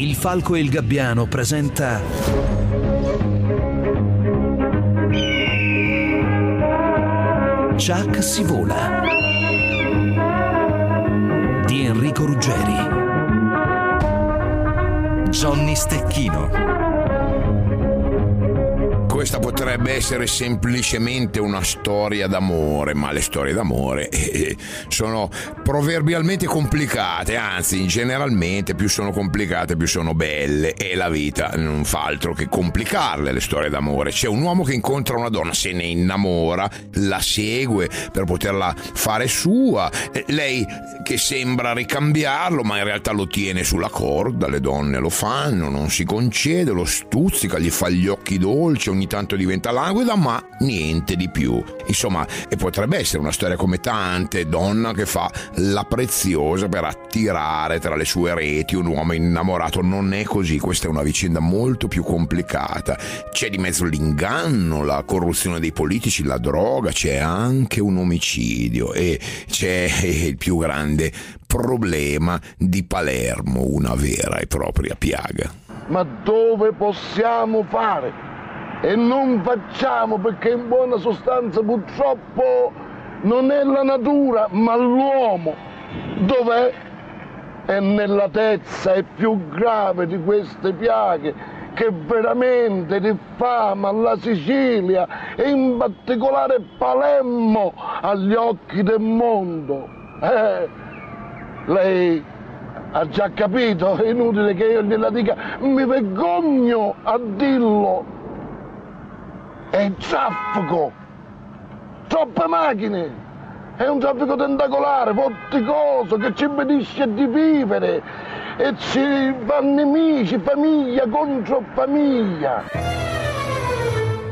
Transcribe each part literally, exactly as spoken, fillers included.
Il Falco e il Gabbiano presenta Ciak si vola di Enrico Ruggeri. Johnny Stecchino. Questa potrebbe essere semplicemente una storia d'amore, ma le storie d'amore eh, sono proverbialmente complicate, anzi generalmente più sono complicate più sono belle, e la vita non fa altro che complicarle le storie d'amore. C'è un uomo che incontra una donna, se ne innamora, la segue per poterla fare sua, lei che sembra ricambiarlo ma in realtà lo tiene sulla corda, le donne lo fanno, non si concede, lo stuzzica, gli fa gli occhi dolci, ogni tanto diventa languida ma niente di più, insomma. E potrebbe essere una storia come tante, donna che fa la preziosa per attirare tra le sue reti un uomo innamorato. Non è così, questa è una vicenda molto più complicata. C'è di mezzo l'inganno, la corruzione dei politici, la droga, c'è anche un omicidio e c'è il più grande problema di Palermo, una vera e propria piaga. Ma dove possiamo fare? E non facciamo, perché in buona sostanza purtroppo non è la natura, ma l'uomo. Dov'è? È nella tezza, è più grave di queste piaghe, che veramente diffama la Sicilia e in particolare Palermo agli occhi del mondo. Eh, lei ha già capito, è inutile che io gliela dica, mi vergogno a dirlo. È traffico. Troppe macchine, è un traffico tentacolare, vorticoso, che ci impedisce di vivere e ci fa nemici, famiglia contro famiglia.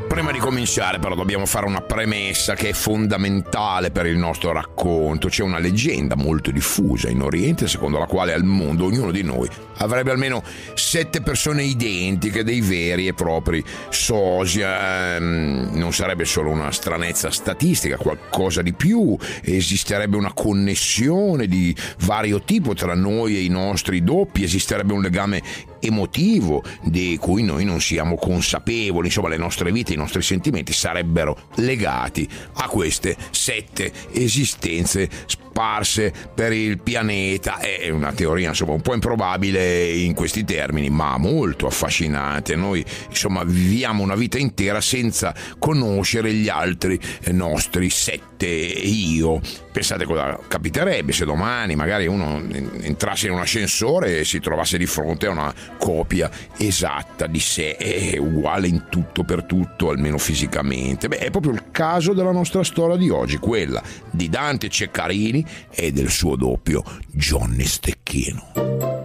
Prima di cominciare però dobbiamo fare una premessa che è fondamentale per il nostro racconto. C'è una leggenda molto diffusa in Oriente secondo la quale al mondo ognuno di noi avrebbe almeno sette persone identiche, dei veri e propri sosia. Non sarebbe solo una stranezza statistica, qualcosa di più. Esisterebbe una connessione di vario tipo tra noi e i nostri doppi, esisterebbe un legame emotivo di cui noi non siamo consapevoli, insomma le nostre vite, i nostri sentimenti sarebbero legati a queste sette esistenze sparse per il pianeta. È una teoria insomma un po' improbabile in questi termini, ma molto affascinante. Noi insomma viviamo una vita intera senza conoscere gli altri nostri sette io. Pensate cosa capiterebbe se domani magari uno entrasse in un ascensore e si trovasse di fronte a una copia esatta di sé, è uguale in tutto per tutto, almeno fisicamente. Beh, è proprio il caso della nostra storia di oggi, quella di Dante Ceccarini e del suo doppio Johnny Stecchino.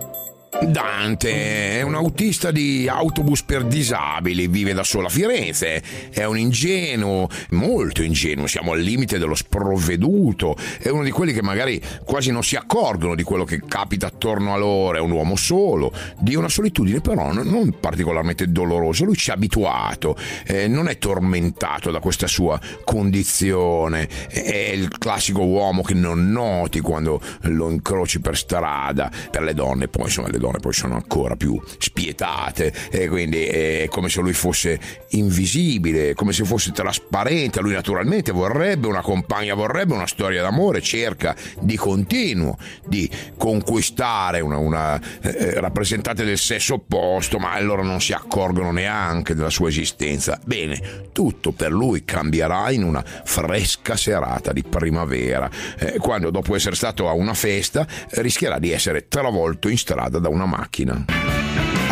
Dante è un autista di autobus per disabili, vive da solo a Firenze, è un ingenuo, molto ingenuo, siamo al limite dello sprovveduto, è uno di quelli che magari quasi non si accorgono di quello che capita attorno a loro, è un uomo solo, di una solitudine però non particolarmente dolorosa, lui ci è abituato, eh, non è tormentato da questa sua condizione, è il classico uomo che non noti quando lo incroci per strada, per le donne poi insomma le donne poi sono ancora più spietate, e quindi è come se lui fosse invisibile, come se fosse trasparente. Lui naturalmente vorrebbe una compagna, vorrebbe una storia d'amore, cerca di continuo di conquistare una, una eh, rappresentante del sesso opposto, ma loro non si accorgono neanche della sua esistenza. Bene, tutto per lui cambierà in una fresca serata di primavera, eh, quando dopo essere stato a una festa rischierà di essere travolto in strada da una macchina.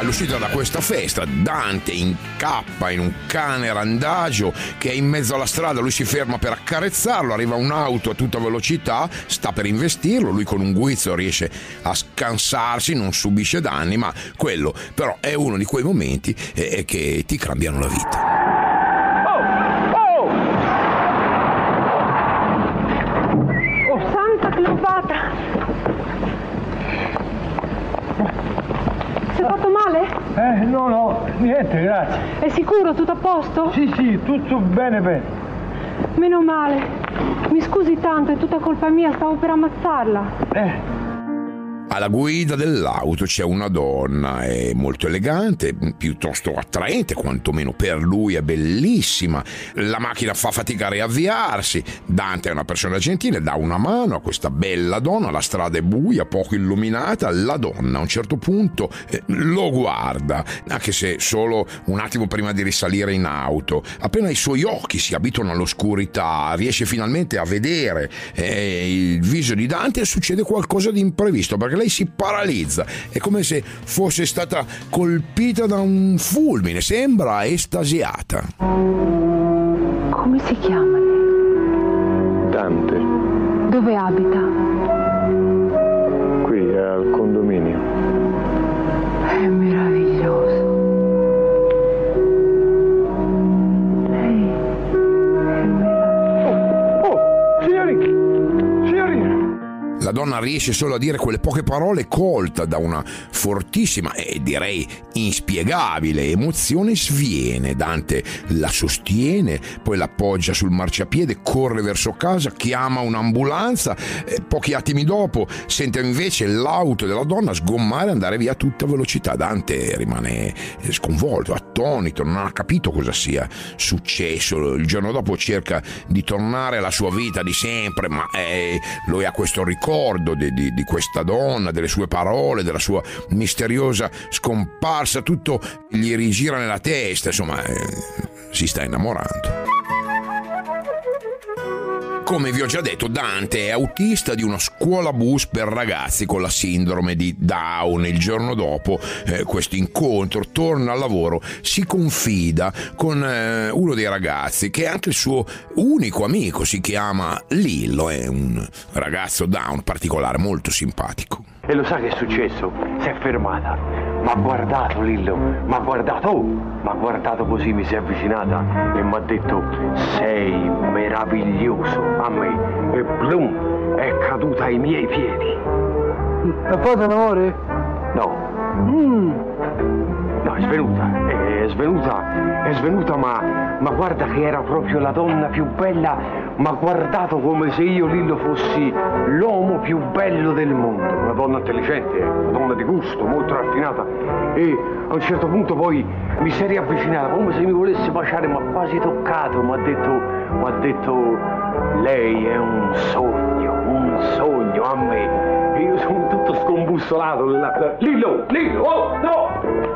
All'uscita da questa festa Dante incappa in un cane randagio che è in mezzo alla strada, lui si ferma per accarezzarlo, arriva un'auto a tutta velocità, sta per investirlo, lui con un guizzo riesce a scansarsi, non subisce danni, ma quello però è uno di quei momenti eh, che ti cambiano la vita. Eh, no, no, niente, grazie. È sicuro? Tutto a posto? Sì, sì, tutto bene bene. Meno male. Mi scusi tanto, è tutta colpa mia, stavo per ammazzarla. Eh. alla guida dell'auto c'è una donna, è molto elegante, piuttosto attraente, quantomeno per lui è bellissima. La macchina fa fatica a riavviarsi, Dante è una persona gentile, dà una mano a questa bella donna, la strada è buia, poco illuminata, la donna a un certo punto eh, lo guarda, anche se solo un attimo prima di risalire in auto. Appena i suoi occhi si abituano all'oscurità, riesce finalmente a vedere eh, il viso di Dante e succede qualcosa di imprevisto, perché lei si paralizza, è come se fosse stata colpita da un fulmine, sembra estasiata. Come si chiama lei? Dante. Dove abita? Qui, al condominio. È meraviglioso. Lei è meraviglioso. Oh, oh, signorina, signorina. La donna riesce solo a dire quelle poche parole, colta da una fortissima e direi inspiegabile emozione, sviene. Dante la sostiene, poi l'appoggia sul marciapiede, corre verso casa, chiama un'ambulanza. Pochi attimi dopo sente invece l'auto della donna sgommare e andare via a tutta velocità. Dante rimane sconvolto, attonito, non ha capito cosa sia successo. Il giorno dopo cerca di tornare alla sua vita di sempre, ma eh, lui ha questo ricordo di, di, di questa donna, delle sue parole, della sua misteriosa scomparsa, tutto gli rigira nella testa, insomma eh, si sta innamorando. Come vi ho già detto, Dante è autista di una scuola bus per ragazzi con la sindrome di Down. Il giorno dopo eh, questo incontro torna al lavoro, si confida con eh, uno dei ragazzi che è anche il suo unico amico, si chiama Lillo, è un ragazzo Down particolare, molto simpatico. E lo sa che è successo? Si è fermata, m'ha guardato Lillo, m'ha guardato, oh, m'ha guardato così, mi si è avvicinata e m'ha detto sei meraviglioso a me e plum, è caduta ai miei piedi. La foto, amore? No. Mm. No, è svenuta, è, è svenuta, è svenuta, ma, ma guarda che era proprio la donna più bella, m'ha guardato come se io Lillo fossi l'uomo più bello del mondo. Una donna intelligente, una donna di gusto, molto raffinata, e a un certo punto poi mi si è riavvicinata come se mi volesse baciare, ma quasi toccato, mi ha detto, mi ha detto lei è un sogno, un sogno a me, e io sono tutto scombussolato. Lillo, Lillo, oh no!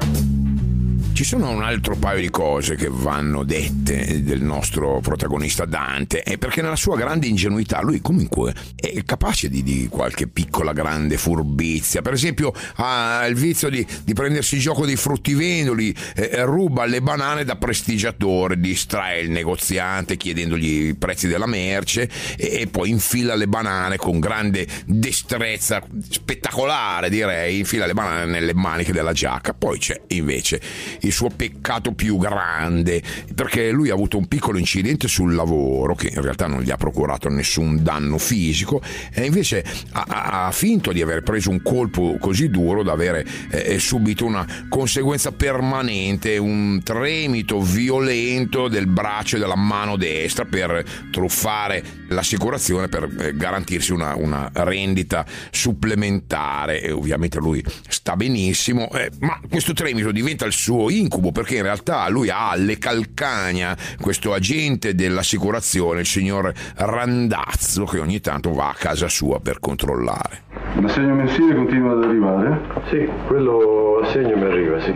Ci sono un altro paio di cose che vanno dette del nostro protagonista Dante, è perché nella sua grande ingenuità lui comunque è capace di, di qualche piccola grande furbizia. Per esempio ha il vizio di, di prendersi il gioco dei fruttivendoli, eh, ruba le banane da prestigiatore, distrae il negoziante chiedendogli i prezzi della merce e, e poi infila le banane con grande destrezza, spettacolare direi, infila le banane nelle maniche della giacca. Poi c'è invece il suo peccato più grande, perché lui ha avuto un piccolo incidente sul lavoro che in realtà non gli ha procurato nessun danno fisico, e invece ha, ha finto di aver preso un colpo così duro da avere eh, subito una conseguenza permanente, un tremito violento del braccio e della mano destra, per truffare l'assicurazione, per eh, garantirsi una, una rendita supplementare. E ovviamente lui sta benissimo, eh, ma questo tremito diventa il suo incubo, perché in realtà lui ha alle calcagna questo agente dell'assicurazione, il signor Randazzo, che ogni tanto va a casa sua per controllare. L'assegno mensile continua ad arrivare? Sì, quello assegno mi arriva, sì.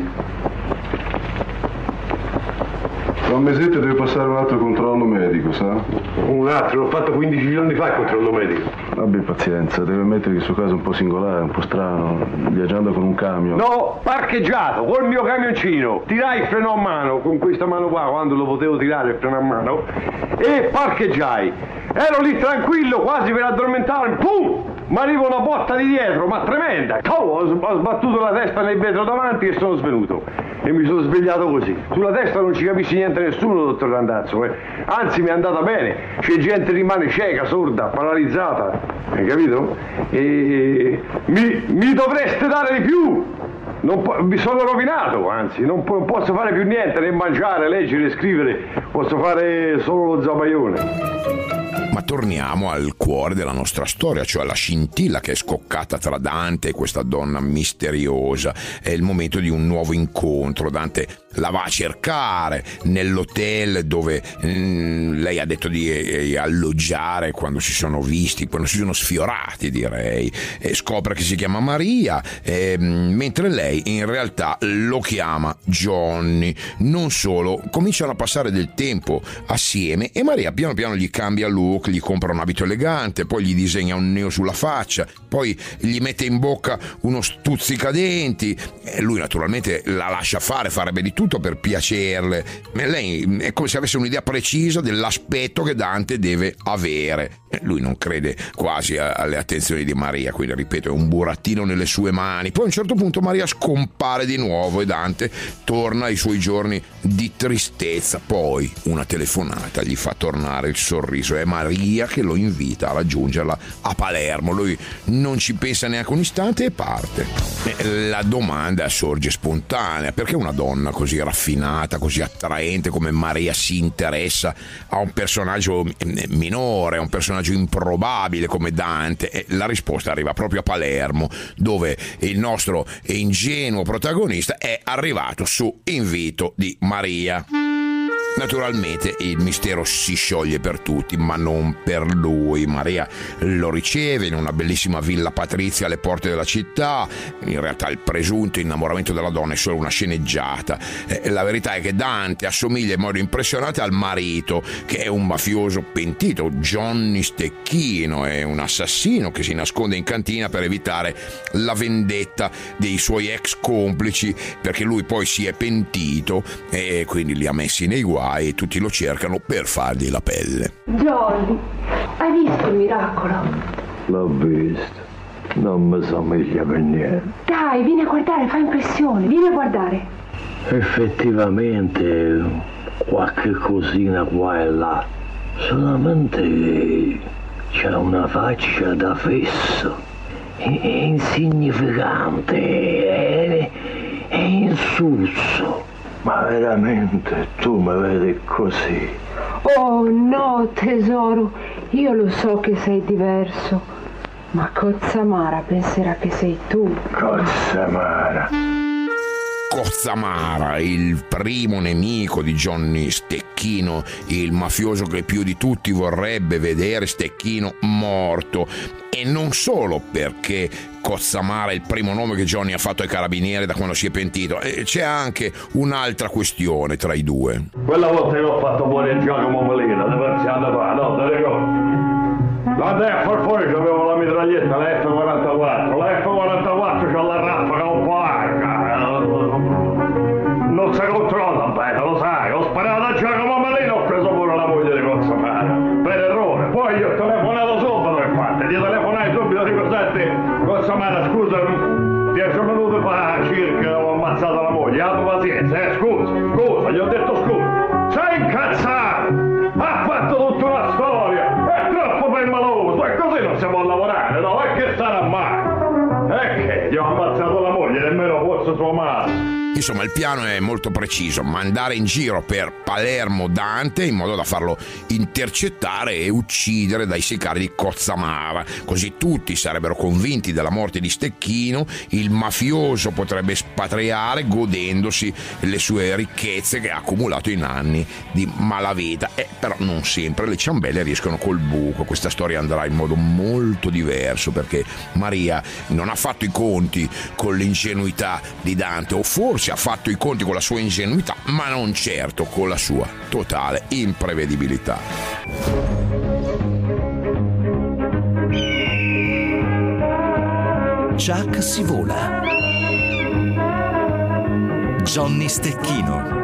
Tra un mesetto deve passare un altro controllo medico, sa? Un altro? L'ho fatto quindici giorni fa il controllo medico. Abbia pazienza, deve ammettere che il suo caso è un po' singolare, un po' strano, viaggiando con un camion. No, parcheggiato, col mio camioncino, tirai il freno a mano, con questa mano qua, quando lo potevo tirare il freno a mano, e parcheggiai. Ero lì tranquillo, quasi per addormentarmi, pum! Mi arriva una botta di dietro, ma tremenda! Oh, ho sbattuto la testa nel vetro davanti e sono svenuto. E mi sono svegliato così. Sulla testa non ci capisce niente nessuno, dottor Randazzo, eh. Anzi, mi è andata bene. C'è gente che rimane cieca, sorda, paralizzata. Hai capito? E... Mi, mi dovreste dare di più! Non po- mi sono rovinato, anzi, non, po- non posso fare più niente, né mangiare, leggere, scrivere. Posso fare solo lo zabaione. Ma torniamo al cuore della nostra storia, cioè alla scintilla che è scoccata tra Dante e questa donna misteriosa. È il momento di un nuovo incontro. Dante la va a cercare nell'hotel dove mm, lei ha detto di eh, alloggiare quando si sono visti, quando si sono sfiorati, direi, e scopre che si chiama Maria, eh, mentre lei in realtà lo chiama Johnny. Non solo, cominciano a passare del tempo assieme e Maria piano piano gli cambia look, gli compra un abito elegante, poi gli disegna un neo sulla faccia, poi gli mette in bocca uno stuzzicadenti e lui naturalmente la lascia fare, farebbe di tutto per piacerle. Lei è come se avesse un'idea precisa dell'aspetto che Dante deve avere. Lui non crede quasi alle attenzioni di Maria, quindi ripeto, è un burattino nelle sue mani. Poi a un certo punto Maria scompare di nuovo e Dante torna ai suoi giorni di tristezza. Poi una telefonata gli fa tornare il sorriso, è Maria che lo invita a raggiungerla a Palermo. Lui non ci pensa neanche un istante e parte. La domanda sorge spontanea: perché una donna così raffinata, così attraente come Maria si interessa a un personaggio minore, a un personaggio improbabile come Dante? E la risposta arriva proprio a Palermo, dove il nostro ingenuo protagonista è arrivato su invito di Maria. Naturalmente il mistero si scioglie per tutti, ma non per lui. Maria lo riceve in una bellissima villa patrizia alle porte della città. In realtà il presunto innamoramento della donna è solo una sceneggiata. La verità è che Dante assomiglia in modo impressionante al marito, che è un mafioso pentito, Johnny Stecchino. È un assassino che si nasconde in cantina per evitare la vendetta dei suoi ex complici, perché lui poi si è pentito e quindi li ha messi nei guai e tutti lo cercano per fargli la pelle. Johnny, hai visto il miracolo? L'ho visto, non mi somiglia per niente. Dai, vieni a guardare, fa impressione, vieni a guardare. Effettivamente qualche cosina qua e là, solamente c'è una faccia da fesso, è insignificante, è, è insulso. Ma veramente tu mi vedi così? Oh no, tesoro, io lo so che sei diverso, ma Cozzamara penserà che sei tu. Cozzamara. Cozzamara, il primo nemico di Johnny Stecchino, il mafioso che più di tutti vorrebbe vedere Stecchino morto. E non solo perché Cozzamara è il primo nome che Johnny ha fatto ai carabinieri da quando si è pentito, c'è anche un'altra questione tra i due. Quella volta io ho fatto buone il Giacomo Molina, dove si andava, no, te ne go. La destra fuori c'avevo la mitraglietta, la F quarantaquattro, la F quarantaquattro c'ha la raffaca un po' larga, non si controlla bene, lo sai, ho sparato a Giacomo Molina, ho preso pure la moglie di Cozzamara, per errore, poi io ho telefonato subito e quante, ti telefonai subito, ricordate? Cozzamara, scusa, dieci minuti fa circa ho ammazzato la moglie, ha pazienza, eh, scusa, scusa, gli ho detto scusa. Sei incazzato, ha fatto tutta una storia, è troppo per maloso, e così non si può lavorare, no, e che sarà mai? E che, gli ho ammazzato la moglie, nemmeno fosse sua madre. Insomma, il piano è molto preciso: mandare in giro per Palermo Dante in modo da farlo intercettare e uccidere dai sicari di Cozzamara. Così tutti sarebbero convinti della morte di Stecchino, il mafioso potrebbe espatriare godendosi le sue ricchezze che ha accumulato in anni di malavita. Eh, però non sempre le ciambelle riescono col buco. Questa storia andrà in modo molto diverso, perché Maria non ha fatto i conti con l'ingenuità di Dante, o forse ha fatto i conti con la sua ingenuità, ma non certo con la sua totale imprevedibilità. Ciak si vola. Johnny Stecchino.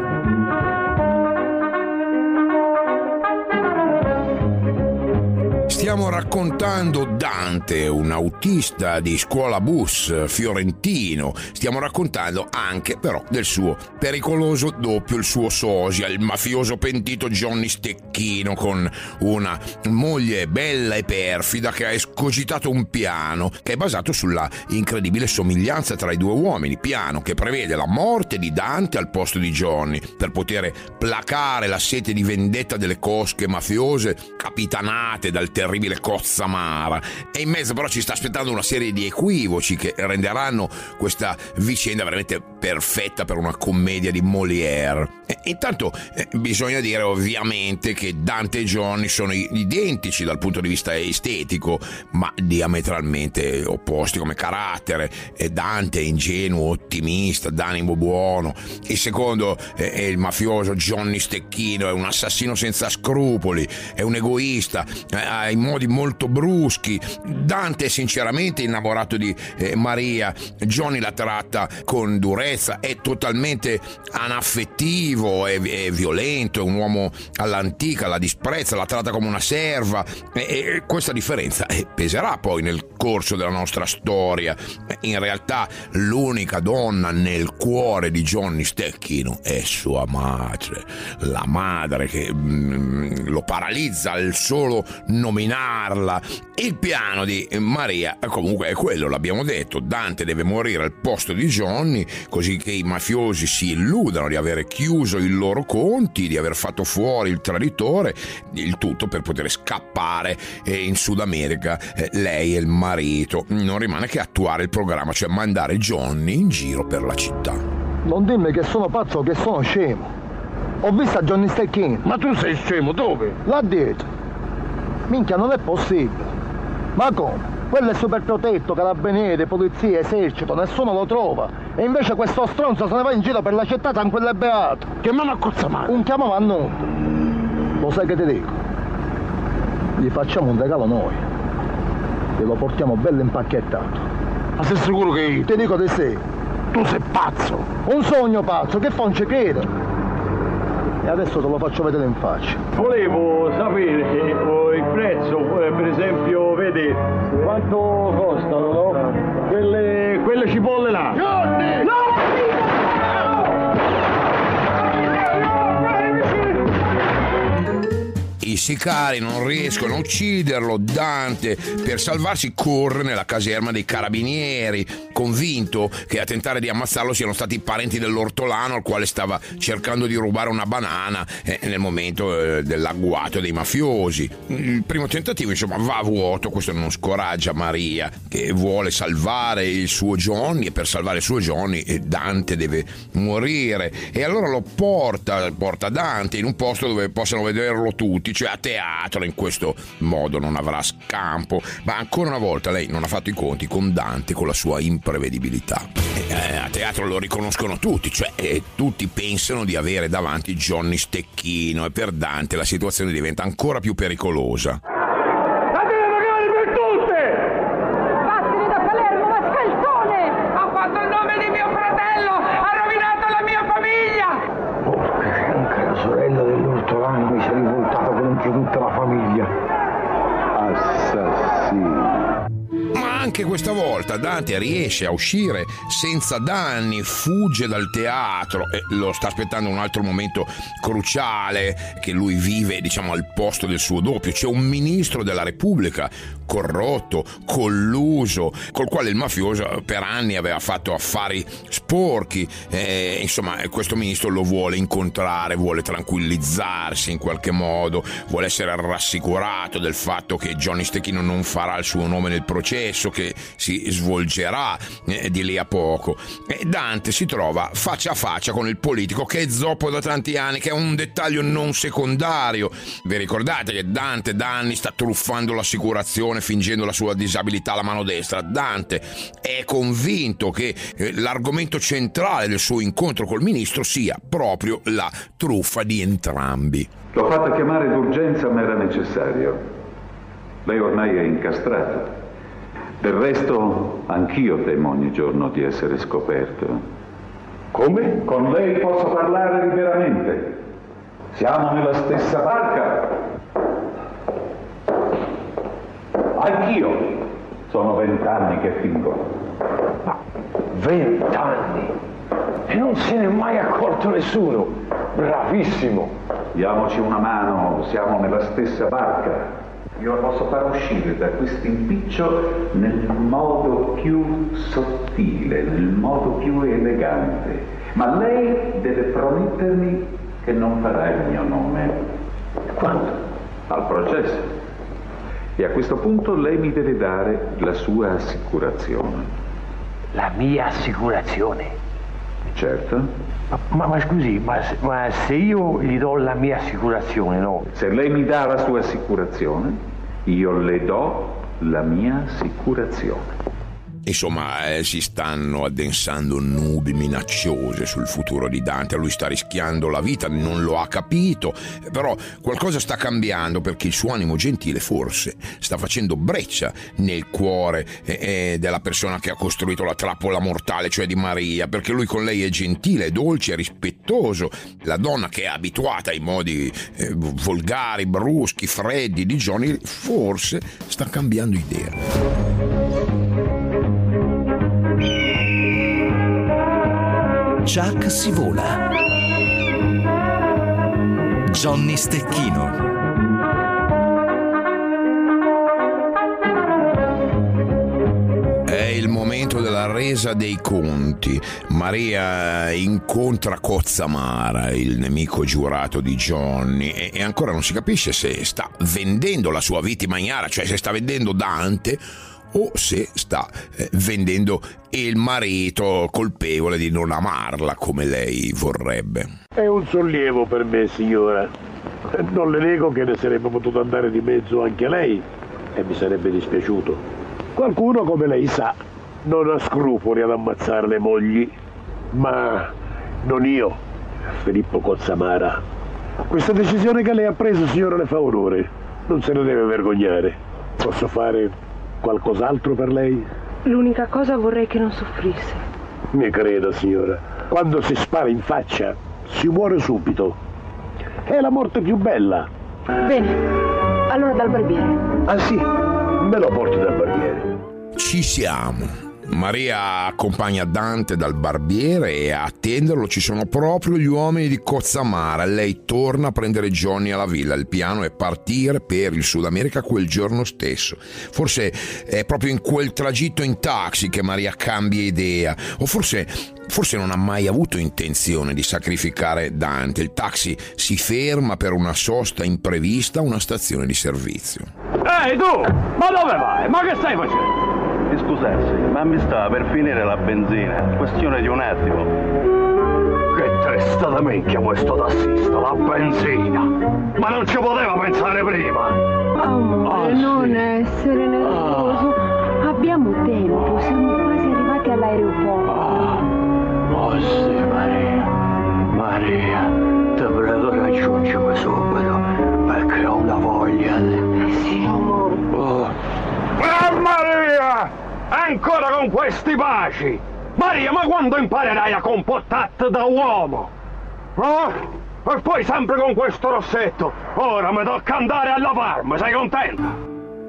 Stiamo raccontando Dante, un autista di scuola bus fiorentino. Stiamo raccontando anche però del suo pericoloso doppio, il suo sosia, il mafioso pentito Johnny Stecchino, con una moglie bella e perfida che ha escogitato un piano che è basato sulla incredibile somiglianza tra i due uomini, piano che prevede la morte di Dante al posto di Johnny per poter placare la sete di vendetta delle cosche mafiose capitanate dal terribile Cozzamara. E in mezzo però ci sta aspettando una serie di equivoci che renderanno questa vicenda veramente perfetta per una commedia di Molière. E intanto eh, bisogna dire ovviamente che Dante e Johnny sono identici dal punto di vista estetico, ma diametralmente opposti come carattere. E Dante è ingenuo, ottimista, d'animo buono. Il secondo eh, è il mafioso Johnny Stecchino, è un assassino senza scrupoli, è un egoista, eh, ha i modi molto bruschi. Dante è sinceramente innamorato di eh, Maria, Johnny la tratta con durezza, è totalmente anaffettivo, è, è violento, è un uomo all'antica, la disprezza, la tratta come una serva, e, e questa differenza eh, peserà poi nel corso della nostra storia. In realtà l'unica donna nel cuore di Johnny Stecchino è sua madre, la madre che mm, lo paralizza al solo nominarla. Il piano di Maria comunque è quello, l'abbiamo detto: Dante deve morire al posto di Johnny, così che i mafiosi si illudano di avere chiuso i loro conti, di aver fatto fuori il traditore, il tutto per poter scappare in Sud America lei e il marito. Non rimane che attuare il programma, cioè mandare Johnny in giro per la città. Non dimmi che sono pazzo, che sono scemo. Ho visto Johnny Stecchino. Ma tu sei scemo, dove? Là dietro. Minchia, non è possibile. Ma come? Quello è super protetto, carabinieri, polizia, esercito, nessuno lo trova. E invece questo stronzo se ne va in giro per la città tranquillo e beato. Chiamano a Cozzamara. Un chiamano a noi. Lo sai che ti dico? Gli facciamo un regalo noi. Glielo portiamo bello impacchettato. Ma sei sicuro che io? Ti dico di sì. Tu sei pazzo. Un sogno pazzo, che fa un cecchino? E adesso te lo faccio vedere in faccia. Volevo sapere il prezzo, per esempio, vedi, quanto costano, no? Quelle, quelle cipolle là. Johnny! No! I sicari non riescono a ucciderlo. Dante, per salvarsi, corre nella caserma dei carabinieri, convinto che a tentare di ammazzarlo siano stati i parenti dell'ortolano, al quale stava cercando di rubare una banana eh, nel momento eh, dell'agguato dei mafiosi. Il primo tentativo, insomma, va a vuoto. Questo non scoraggia Maria, che vuole salvare il suo Johnny, e per salvare il suo Johnny eh, Dante deve morire. E allora lo porta, porta Dante in un posto dove possano vederlo tutti, cioè a teatro. In questo modo non avrà scampo, ma ancora una volta lei non ha fatto i conti con Dante, con la sua imprevedibilità. Eh, a teatro lo riconoscono tutti, cioè eh, tutti pensano di avere davanti Johnny Stecchino, e per Dante la situazione diventa ancora più pericolosa. Anche questa volta Dante riesce a uscire senza danni, fugge dal teatro e lo sta aspettando un altro momento cruciale che lui vive, diciamo, al posto del suo doppio. C'è un ministro della Repubblica corrotto, colluso, col quale il mafioso per anni aveva fatto affari sporchi. E, insomma, questo ministro lo vuole incontrare, vuole tranquillizzarsi in qualche modo, vuole essere rassicurato del fatto che Johnny Stecchino non farà il suo nome nel processo, che si svolgerà eh, di lì a poco. E Dante si trova faccia a faccia con il politico che è zoppo da tanti anni, che è un dettaglio non secondario. Vi ricordate che Dante da anni sta truffando l'assicurazione fingendo la sua disabilità alla mano destra? Dante è convinto che eh, l'argomento centrale del suo incontro col ministro sia proprio la truffa di entrambi. L'ho fatto chiamare d'urgenza, ma era necessario. Lei ormai è incastrato. Del resto, anch'io temo ogni giorno di essere scoperto. Come? Con lei posso parlare liberamente. Siamo nella stessa barca. anch'io sono vent'anni che fingo. Ma vent'anni? E non se n'è mai accorto nessuno. Bravissimo. Diamoci una mano, siamo nella stessa barca. Io la posso far uscire da questo impiccio nel modo più sottile, nel modo più elegante. Ma lei deve promettermi che non farà il mio nome. Quando? Al processo. E a questo punto lei mi deve dare la sua assicurazione. La mia assicurazione? Certo. Ma, ma scusi, ma, ma se io gli do la mia assicurazione, no? Se lei mi dà la sua assicurazione, io le do la mia assicurazione. Insomma, eh, si stanno addensando nubi minacciose sul futuro di Dante. Lui sta rischiando la vita, non lo ha capito, però qualcosa sta cambiando, perché il suo animo gentile forse sta facendo breccia nel cuore eh, della persona che ha costruito la trappola mortale, cioè di Maria, perché lui con lei è gentile, è dolce, è rispettoso. La donna, che è abituata ai modi eh, volgari, bruschi, freddi di Johnny, forse sta cambiando idea. Ciak si vola. Johnny Stecchino. È il momento della resa dei conti. Maria incontra Cozzamara, il nemico giurato di Johnny, e, e ancora non si capisce se sta vendendo la sua vittima ignara, cioè se sta vendendo Dante, o se sta vendendo il marito colpevole di non amarla come lei vorrebbe. È un sollievo per me, signora. Non le nego che ne sarebbe potuto andare di mezzo anche lei, e mi sarebbe dispiaciuto. Qualcuno, come lei sa, non ha scrupoli ad ammazzare le mogli, ma non io, Filippo Cozzamara. Questa decisione che lei ha preso, signora, le fa onore. Non se ne deve vergognare. Posso fare qualcos'altro per lei? L'unica cosa, vorrei che non soffrisse. Mi creda, signora. Quando si spara in faccia, si muore subito. È la morte più bella. Bene, allora dal barbiere. Ah sì, me lo porti dal barbiere. Ci siamo. Maria accompagna Dante dal barbiere, e a attenderlo ci sono proprio gli uomini di Cozzamara. Lei torna a prendere Johnny alla villa. Il piano è partire per il Sud America quel giorno stesso. Forse è proprio in quel tragitto in taxi che Maria cambia idea, o forse, forse non ha mai avuto intenzione di sacrificare Dante. Il taxi si ferma per una sosta imprevista a una stazione di servizio. Ehi tu, ma dove vai? Ma che stai facendo? Scusarsi, ma mi stava per finire la benzina, questione di un attimo. Che testa da minchia questo tassista, la benzina! Ma non ci poteva pensare prima! Amore, oh, non sì. essere nervoso, ah. abbiamo tempo, siamo quasi arrivati all'aeroporto. Ah. Oh sì, Maria, Maria, ti prego, raggiungimi subito, perché ho una voglia. Eh sì, amore. Oh. Eh, Maria! Ancora con questi baci! Maria, ma quando imparerai a comportarti da uomo? Eh? E poi sempre con questo rossetto! Ora mi tocca andare a lavarmi, sei contenta?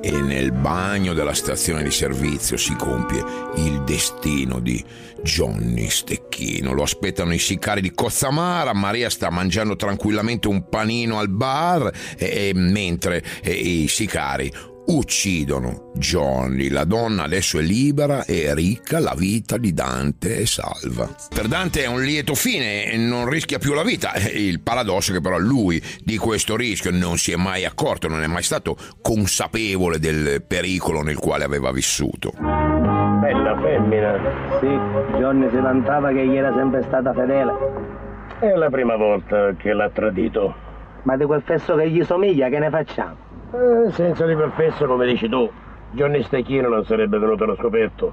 E nel bagno della stazione di servizio si compie il destino di Johnny Stecchino. Lo aspettano i sicari di Cozzamara. Maria sta mangiando tranquillamente un panino al bar, e, e, mentre e, i sicari uccidono Johnny. La donna adesso è libera e ricca, la vita di Dante è salva. Per Dante è un lieto fine e non rischia più la vita. Il paradosso è che però lui di questo rischio non si è mai accorto, non è mai stato consapevole del pericolo nel quale aveva vissuto. Bella femmina. Sì, Johnny si vantava che gli era sempre stata fedele. È la prima volta che l'ha tradito. Ma di quel fesso che gli somiglia, che ne facciamo? Eh, senza di quel fesso, come dici tu, Johnny Stecchino non sarebbe venuto allo scoperto.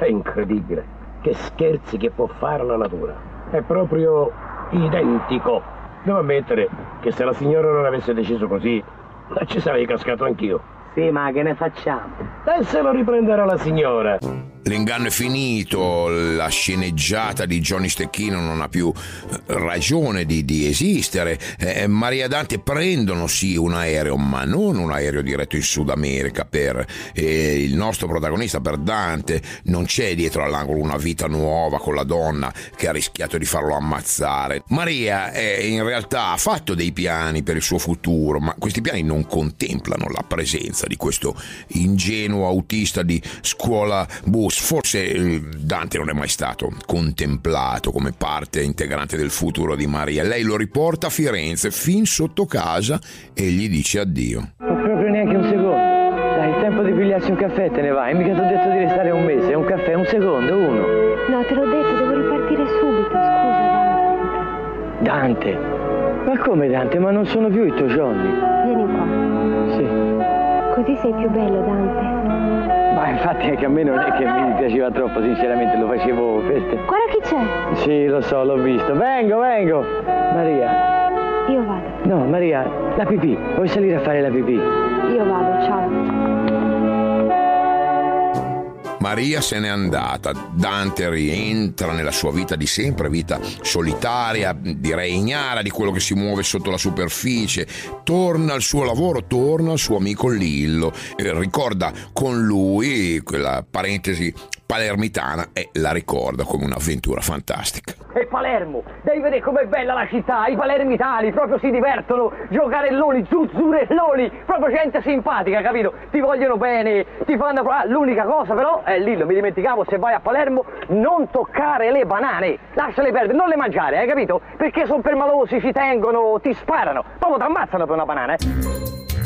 È incredibile, che scherzi che può fare la natura. È proprio identico. Devo ammettere che se la signora non avesse deciso così, ci sarei cascato anch'io. Sì, ma che ne facciamo? E se lo riprenderà la signora? l'inganno è finito, la sceneggiata di Johnny Stecchino non ha più ragione di, di esistere. eh, Maria e Dante prendono sì un aereo, ma non un aereo diretto in Sud America per eh, il nostro protagonista, per Dante. Non c'è dietro all'angolo una vita nuova con la donna che ha rischiato di farlo ammazzare. Maria eh, in realtà ha fatto dei piani per il suo futuro, ma questi piani non contemplano la presenza di questo ingenuo autista di scuola bus. Forse Dante non è mai stato contemplato come parte integrante del futuro di Maria. Lei lo riporta a Firenze fin sotto casa e gli dice addio. Non proprio neanche un secondo. Dai, il tempo di pigliarsi un caffè te ne vai. Mica ti ho detto di restare un mese, un caffè, un secondo, uno. No, te l'ho detto, devo ripartire subito, scusa. Dante. Dante? Ma come Dante? Ma non sono più il tuo Johnny. Vieni qua. Sì. Così sei più bello, Dante. Ma infatti anche a me non è che mi piaceva troppo, sinceramente, lo facevo feste. Guarda chi c'è. Sì, lo so, l'ho visto. Vengo, vengo. Maria. Io vado. No, Maria, la pipì. Vuoi salire a fare la pipì? Io vado, ciao. Maria se n'è andata. Dante rientra nella sua vita di sempre, vita solitaria, direi ignara di quello che si muove sotto la superficie. Torna al suo lavoro, torna al suo amico Lillo. Ricorda con lui quella parentesi palermitana e la ricorda come un'avventura fantastica. E Palermo, devi vedere com'è bella la città, i palermitani proprio si divertono, giocarelloni, zuzzurelloni, proprio gente simpatica, capito? Ti vogliono bene, ti fanno... Ah, l'unica cosa però, eh Lillo, mi dimenticavo, se vai a Palermo non toccare le banane, lasciale perdere, non le mangiare, hai eh, capito? Perché sono permalosi, ci tengono, ti sparano, proprio ti ammazzano per una banana, eh?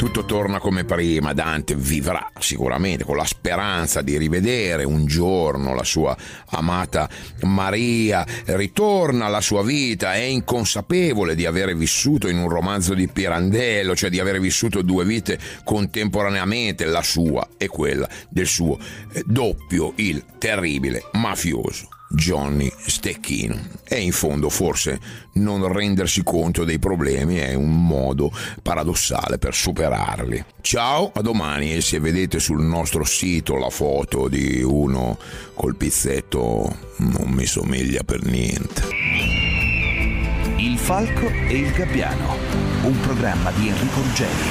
Tutto torna come prima. Dante vivrà sicuramente con la speranza di rivedere un giorno la sua amata Maria, ritorna alla sua vita, è inconsapevole di avere vissuto in un romanzo di Pirandello, cioè di avere vissuto due vite contemporaneamente, la sua e quella del suo doppio, il terribile mafioso Johnny Stecchino. E in fondo forse non rendersi conto dei problemi è un modo paradossale per superarli. Ciao, a domani, e se vedete sul nostro sito la foto di uno col pizzetto non mi somiglia per niente. Il Falco e il Gabbiano, un programma di Enrico Ruggeri.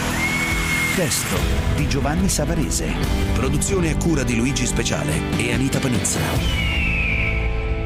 Testo di Giovanni Savarese. Produzione a cura di Luigi Speciale e Anita Panizza.